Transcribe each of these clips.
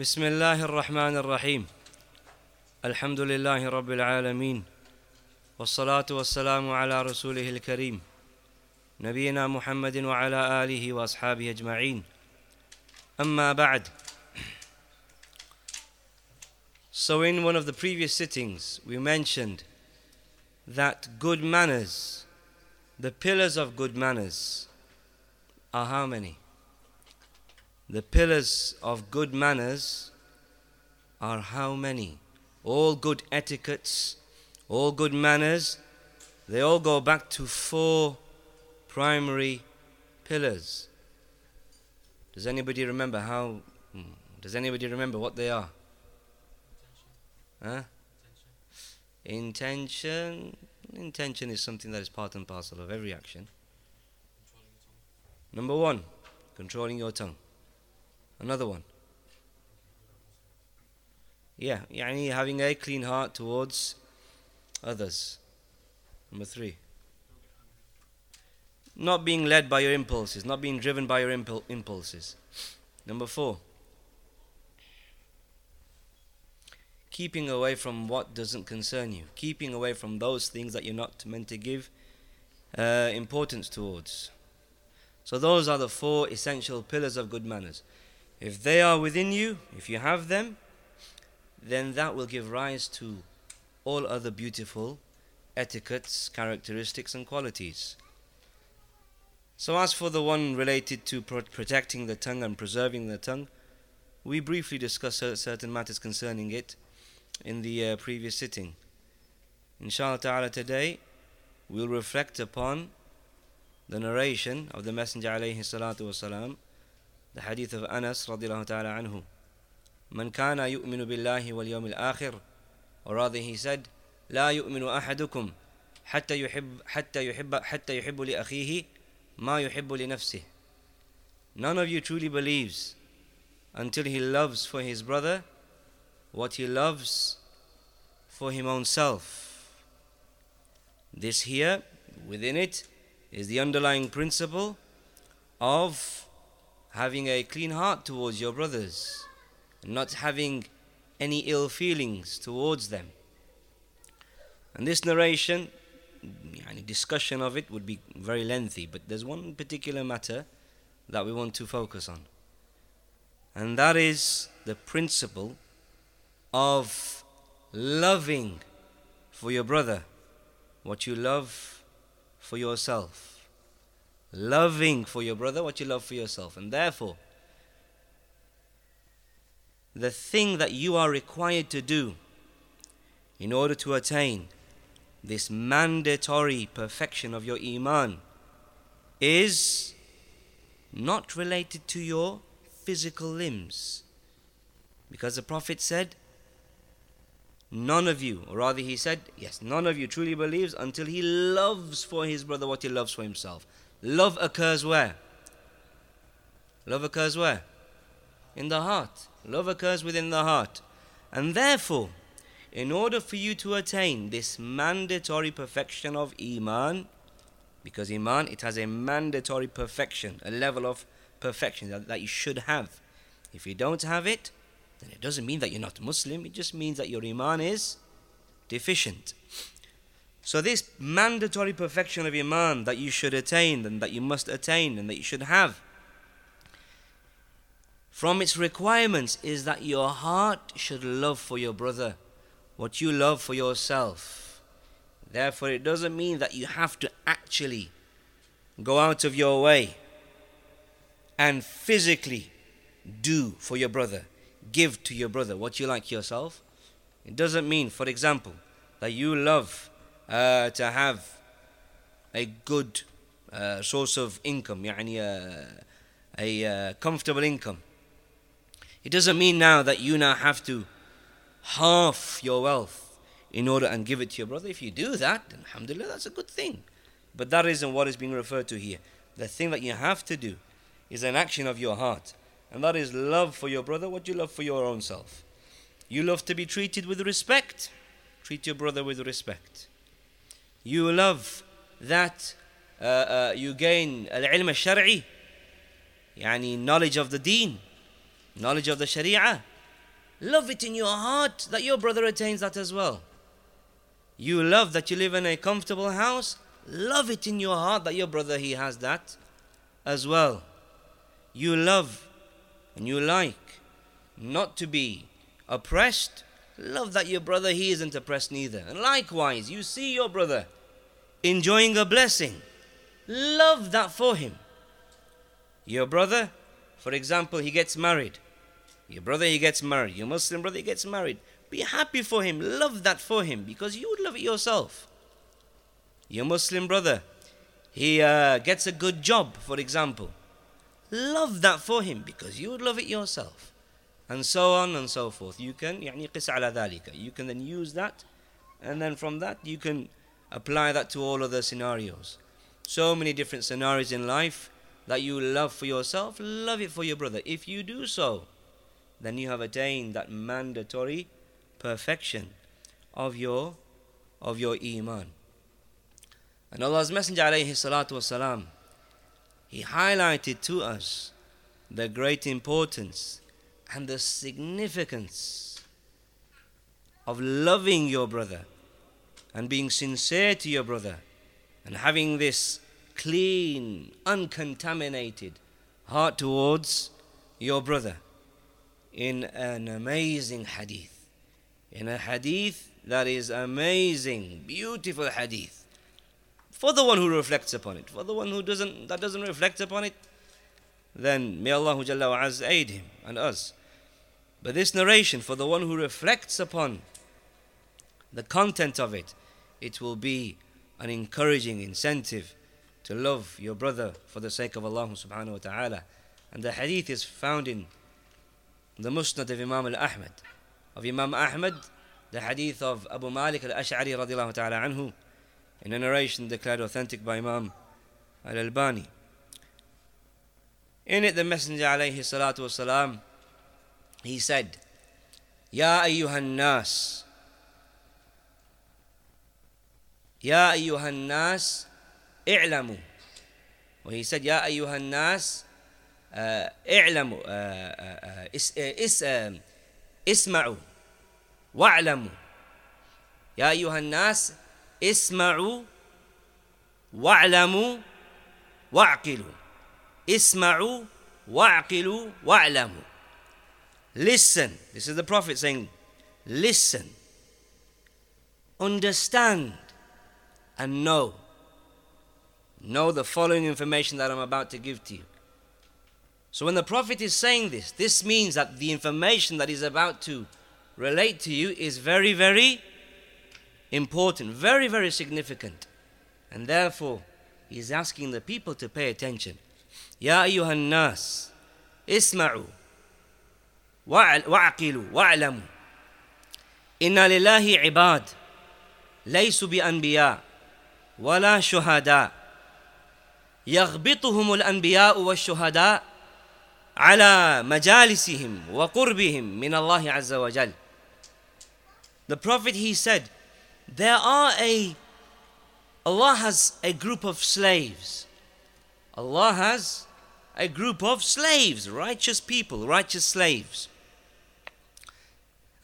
بسم الله الرحمن الرحيم الحمد لله رب العالمين والصلاة والسلام على رسوله الكريم نبينا محمد وعلى آله وأصحابه أجمعين أما بعد. So in one of the previous sittings we mentioned that good manners, the pillars of good manners are how many? The pillars of good manners are how many? All good etiquettes, all good manners, they all go back to four primary pillars. Does anybody remember how? Does anybody remember what they are? Huh? Intention. Intention is something that is part and parcel of every action. Number one, controlling your tongue. Another one. Yeah, يعني having a clean heart towards others. Number three. Not being led by your impulses, not being driven by your impulses. Number four. Keeping away from what doesn't concern you. Keeping away from those things that you're not meant to give importance towards. So those are the four essential pillars of good manners. If they are within you, if you have them, then that will give rise to all other beautiful etiquettes, characteristics and qualities. So as for the one related to protecting the tongue and preserving the tongue, we briefly discussed certain matters concerning it in the previous sitting. Inshallah ta'ala, today we'll reflect upon the narration of the Messenger alayhi salatu wasalam, the hadith of Anas radiallahu ta'ala anhu. Man kana yu'minu billahi wal yawm al-akhir, or rather he said, La yu'minu ahadukum hatta yuhibbu li akhihi ma yuhibbu li nafsihi. None of you truly believes until he loves for his brother what he loves for his own self. This here, within it, is the underlying principle of having a clean heart towards your brothers, not having any ill feelings towards them. And this narration, any discussion of it would be very lengthy, but there's one particular matter that we want to focus on. And that is the principle of loving for your brother what you love for yourself. Loving for your brother what you love for yourself. And therefore, the thing that you are required to do in order to attain this mandatory perfection of your iman is not related to your physical limbs, because the Prophet said, none of you, or rather he said, yes, none of you truly believes until he loves for his brother what he loves for himself. Love occurs where? Love occurs where? In the heart. Love occurs within the heart. And therefore, in order for you to attain this mandatory perfection of iman, because iman, it has a mandatory perfection, a level of perfection that you should have. If you don't have it, then it doesn't mean that you're not Muslim, it just means that your iman is deficient. So this mandatory perfection of iman that you should attain and that you must attain and that you should have, from its requirements is that your heart should love for your brother what you love for yourself. Therefore, it doesn't mean that you have to actually go out of your way and physically do for your brother, give to your brother what you like yourself. It doesn't mean, for example, that you love to have a good source of income, a comfortable income. It doesn't mean now that you now have to half your wealth in order and give it to your brother. If you do that, then alhamdulillah, that's a good thing. But that isn't what is being referred to here. The thing that you have to do is an action of your heart, and that is love for your brother what you love for your own self. You love to be treated with respect, treat your brother with respect. You love that you gain al-ilm al-shar'i, knowledge of the deen, knowledge of the sharia, Love it in your heart that your brother attains that as well. You love that you live in a comfortable house. Love it in your heart that your brother, he has that as well. You love and you like not to be oppressed. Love that your brother, he isn't oppressed neither. And likewise, you see your brother enjoying a blessing. Love that for him. Your brother, for example, he gets married. Your brother, he gets married. Your Muslim brother, he gets married. Be happy for him. Love that for him, because you would love it yourself. Your Muslim brother, he gets a good job, for example. Love that for him, because you would love it yourself. And so on and so forth. You can, qis ala dhalika. You can then use that, and then from that you can apply that to all other scenarios. So many different scenarios in life that you love for yourself, love it for your brother. If you do so, then you have attained that mandatory perfection of your iman. And Allah's Messenger alayhi salatu wasalam, he highlighted to us the great importance and the significance of loving your brother and being sincere to your brother and having this clean, uncontaminated heart towards your brother in an amazing hadith. In a hadith that is amazing, beautiful hadith. For the one who reflects upon it. For the one who doesn't reflect upon it, then may Allah Jalla wa Azza aid him and us. But this narration, for the one who reflects upon the content of it, it will be an encouraging incentive to love your brother for the sake of Allah subhanahu wa ta'ala. And the hadith is found in the Musnad of Imam Ahmad, the hadith of Abu Malik al-Ash'ari radiyallahu ta'ala anhu, in a narration declared authentic by Imam al-Albani. In it, the Messenger alayhi salatu wasalam, he said, Ya ayyuhan nas, i'lamu. Or he said, Ya ayyuhan nas, i'lamu, isma'u, wa'lamu. Ya ayyuhan nas, isma'u, wa'lamu, wa'qilu. Isma'u, wa'qilu, wa'lamu. Listen. This is the Prophet saying, listen, understand, and know. Know the following information that I'm about to give to you. So when the Prophet is saying this, this means that the information that he's about to relate to you is very, very important, very, very significant. And therefore, he's asking the people to pay attention. Ya ayyuhan nas, isma'u, wa'aqilu, wa'lamu. Inna lillahi ibad, laysu bi anbiya, wala shuhada. يغبطهم الأنبياء والشهداء على مجالسهم وقربهم من الله عز وجل. The Prophet, he said, Allah has a group of slaves, righteous people, righteous slaves.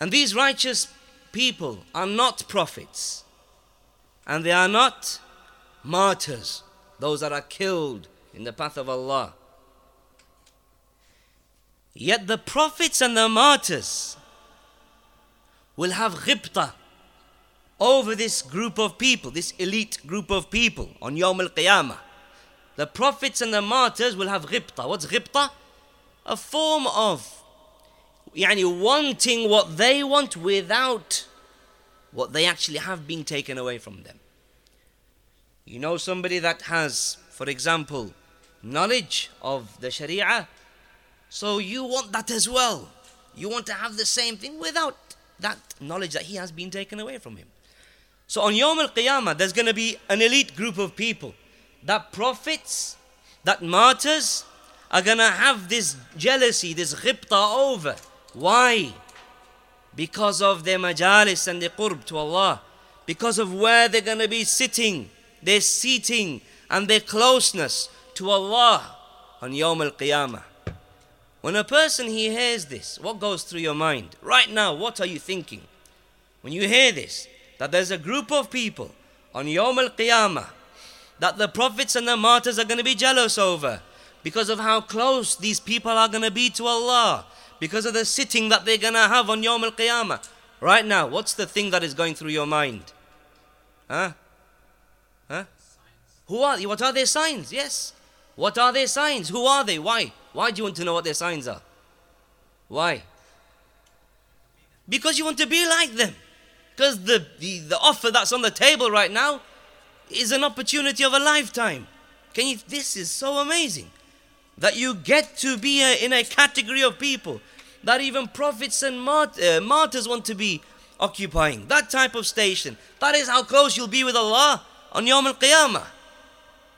And these righteous people are not prophets, and they are not martyrs, those that are killed in the path of Allah. Yet the prophets and the martyrs will have ghibta over this group of people, this elite group of people on Yawm Al-Qiyamah. The prophets and the martyrs will have ghibta. What's ghibta? A form of wanting what they want without what they actually have been taken away from them. You know somebody that has, for example, knowledge of the Sharia, so you want that as well. You want to have the same thing without that knowledge that he has been taken away from him. So on Yawm Al-Qiyamah, there's going to be an elite group of people. That prophets, that martyrs, are going to have this jealousy, this ghibta over. Why? Because of their majalis and their qurb to Allah. Because of where they're going to be sitting, their seating and their closeness to Allah on Yawm Al-Qiyamah. When a person he hears this, what goes through your mind? Right now, what are you thinking? When you hear this, that there's a group of people on Yawm Al-Qiyamah that the prophets and the martyrs are going to be jealous over because of how close these people are going to be to Allah, because of the sitting that they're going to have on Yawm Al-Qiyamah. Right now, what's the thing that is going through your mind? What are their signs? Yes. What are their signs? Who are they? Why? Why do you want to know what their signs are? Why? Because you want to be like them. Because the offer that's on the table right now is an opportunity of a lifetime. This is so amazing that you get to be in a category of people that even prophets and martyrs want to be occupying. That type of station. That is how close you'll be with Allah on Yawm Al-Qiyamah.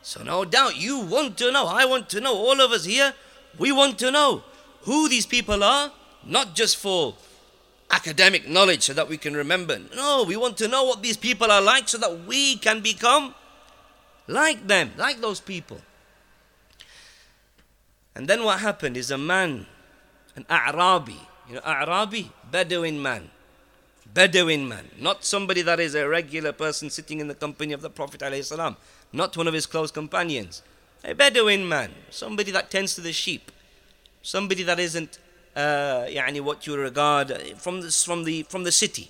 So no doubt you want to know, I want to know, all of us here, we want to know who these people are, not just for academic knowledge so that we can remember. No, we want to know what these people are like so that we can become like them, like those people. And then what happened is a man, an A'rabi, Bedouin man, not somebody that is a regular person sitting in the company of the Prophet ﷺ, not one of his close companions, a Bedouin man, somebody that tends to the sheep, somebody that isn't what you regard from the city.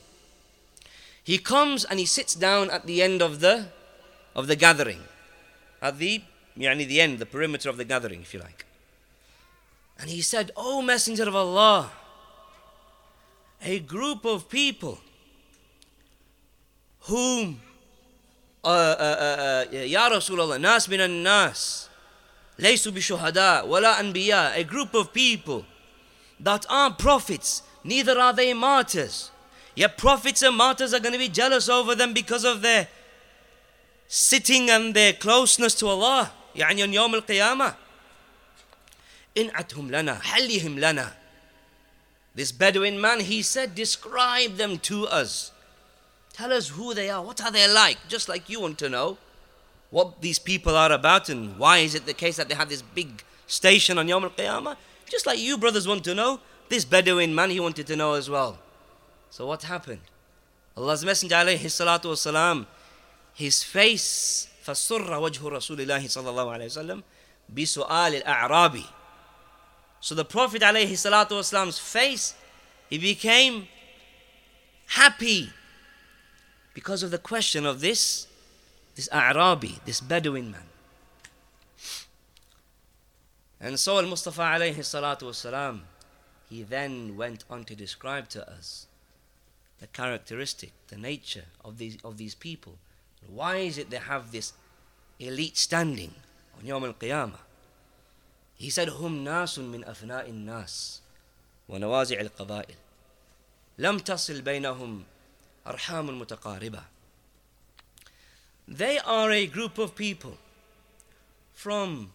He comes and he sits down at the end of the gathering, at the end, the perimeter of the gathering, if you like. And he said, "O Messenger of Allah, a group of people whom Ya Rasulullah, Nas min al-Nas laysu bi shuhada wala anbiya, a group of people that aren't prophets, neither are they martyrs, yet prophets and martyrs are going to be jealous over them because of their sitting and their closeness to Allah on Yawm Al-Qiyamah. In'athum lana, halihim lana." This Bedouin man, he said, "Describe them to us. Tell us who they are. What are they like?" Just like you want to know what these people are about and why is it the case that they have this big station on Yawm Al-Qiyamah. Just like you brothers want to know, this Bedouin man, he wanted to know as well. So what happened? Allah's Messenger alayhi salatu wasalam, his face, فَسُرَّ وَجْهُ رَسُولِ اللَّهِ صَلَى اللَّهُ عَلَيْهِ وَسَلَّمْ بِسُؤَالِ الْأَعْرَابِ. So the Prophet alayhi salatu wasalam's face, he became happy because of the question of this A'rabi, this Bedouin man. And so Al-Mustafa alayhi salatu wasalam, he then went on to describe to us the characteristic, the nature of these people. Why is it they have this elite standing on Yawm Al-Qiyamah? He said, "Hum nasun min afna'in nas wa nawazi' al-qabail. Lam tasil baynahum arhamun mutaqariba." They are a group of people from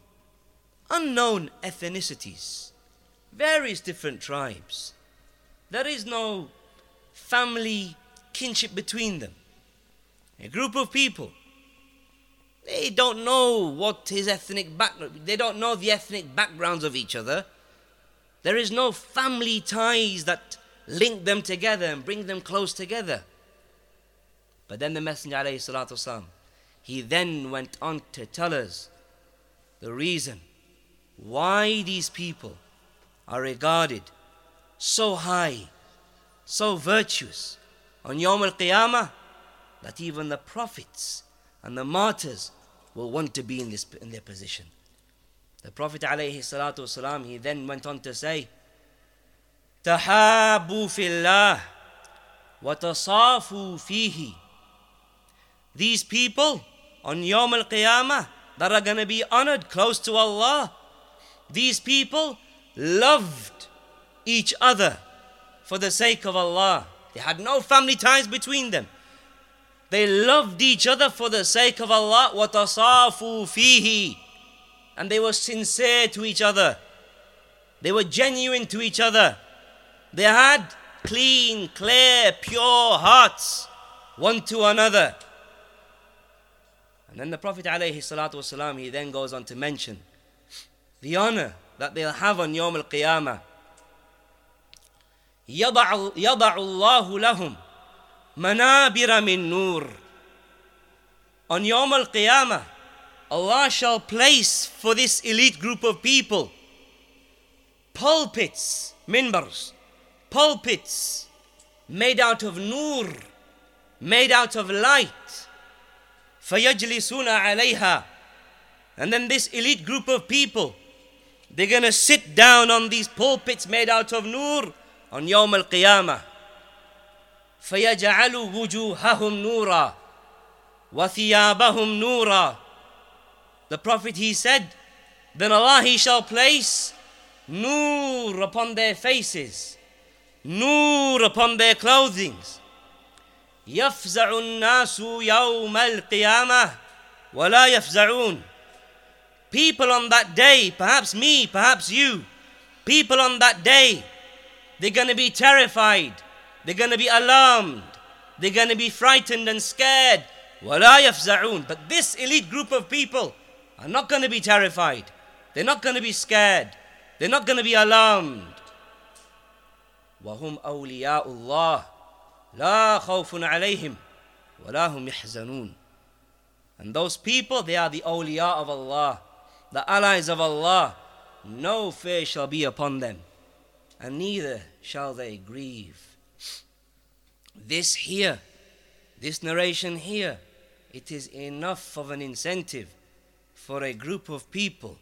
unknown ethnicities, various different tribes. There is no family kinship between them. A group of people, they don't know what his ethnic background, they don't know the ethnic backgrounds of each other. There is no family ties that link them together and bring them close together. But then the Messenger alayhi salatu wasalam, he then went on to tell us the reason why these people are regarded so high, so virtuous on Yawm Al-Qiyamah, that even the prophets and the martyrs will want to be in their position. The Prophet alayhi salatu wasalam, he then went on to say, "Tahabu fillah wa tasafu fihi." These people on Yawm Al-Qiyamah that are going to be honored close to Allah, these people loved each other for the sake of Allah. They had no family ties between them. They loved each other for the sake of Allah. وَتَصَافُوا فِيهِ. And they were sincere to each other. They were genuine to each other. They had clean, clear, pure hearts one to another. And then the Prophet ﷺ, he then goes on to mention the honor that they'll have on Yawm Al-Qiyamah. يَضَعُ اللَّهُ لَهُمْ مَنَابِرَ مِن نُور. On Yawm Al-Qiyamah, Allah shall place for this elite group of people pulpits, minbars, pulpits made out of nur, made out of light. فَيَجْلِسُونَ عَلَيْهَا. And then this elite group of people, they're going to sit down on these pulpits made out of nur on Yawm Al-Qiyamah. فَيَجْعَلُ وُجُوهَهُمْ نُورًا وَثِيَابَهُمْ نُورًا. The Prophet, he said, then Allah, he shall place nur upon their faces, nur upon their clothings. يَفْزَعُ النَّاسُ يَوْمَ الْقِيَامَةِ وَلَا يَفْزَعُونَ. People on that day, perhaps me, perhaps you, people on that day, they're going to be terrified, they're going to be alarmed, they're going to be frightened and scared. وَلَا يَفْزَعُونَ. But this elite group of people are not going to be terrified, they're not going to be scared, they're not going to be alarmed. وَهُمْ أَوْلِيَاءُ اللَّهِ لَا خَوْفٌ عَلَيْهِمْ وَلَا هُمْ يَحْزَنُونَ. And those people, they are the awliya of Allah, the allies of Allah. No fear shall be upon them, and neither shall they grieve. This here, this narration here, it is enough of an incentive for a group of people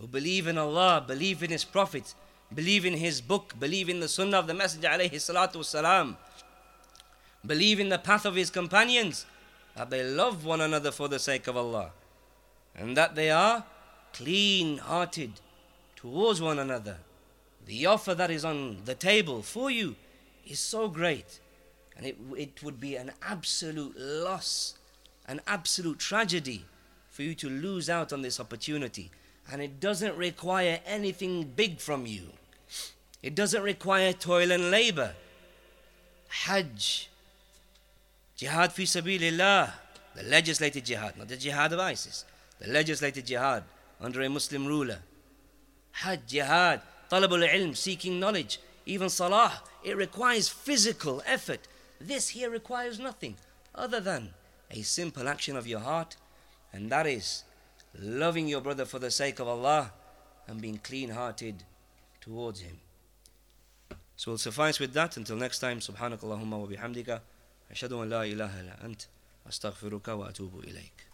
who believe in Allah, believe in His Prophet, believe in His book, believe in the Sunnah of the Messenger alayhi salatu wasalam, believe in the path of his companions, that they love one another for the sake of Allah, and that they are clean-hearted towards one another. The offer that is on the table for you is so great, and it would be an absolute loss, an absolute tragedy for you to lose out on this opportunity. And it doesn't require anything big from you. It doesn't require toil and labor. Hajj, jihad fi sabilillah, the legislated jihad, not the jihad of ISIS, the legislated jihad under a Muslim ruler. Hajj, jihad, talabul ilm, seeking knowledge, even salah, it requires physical effort. This here requires nothing other than a simple action of your heart, and that is loving your brother for the sake of Allah and being clean-hearted towards him. So we'll suffice with that until next time. Subhanakallahumma wa bihamdika, ashhadu an la ilaha illa ant, astaghfiruka wa atubu ilayk.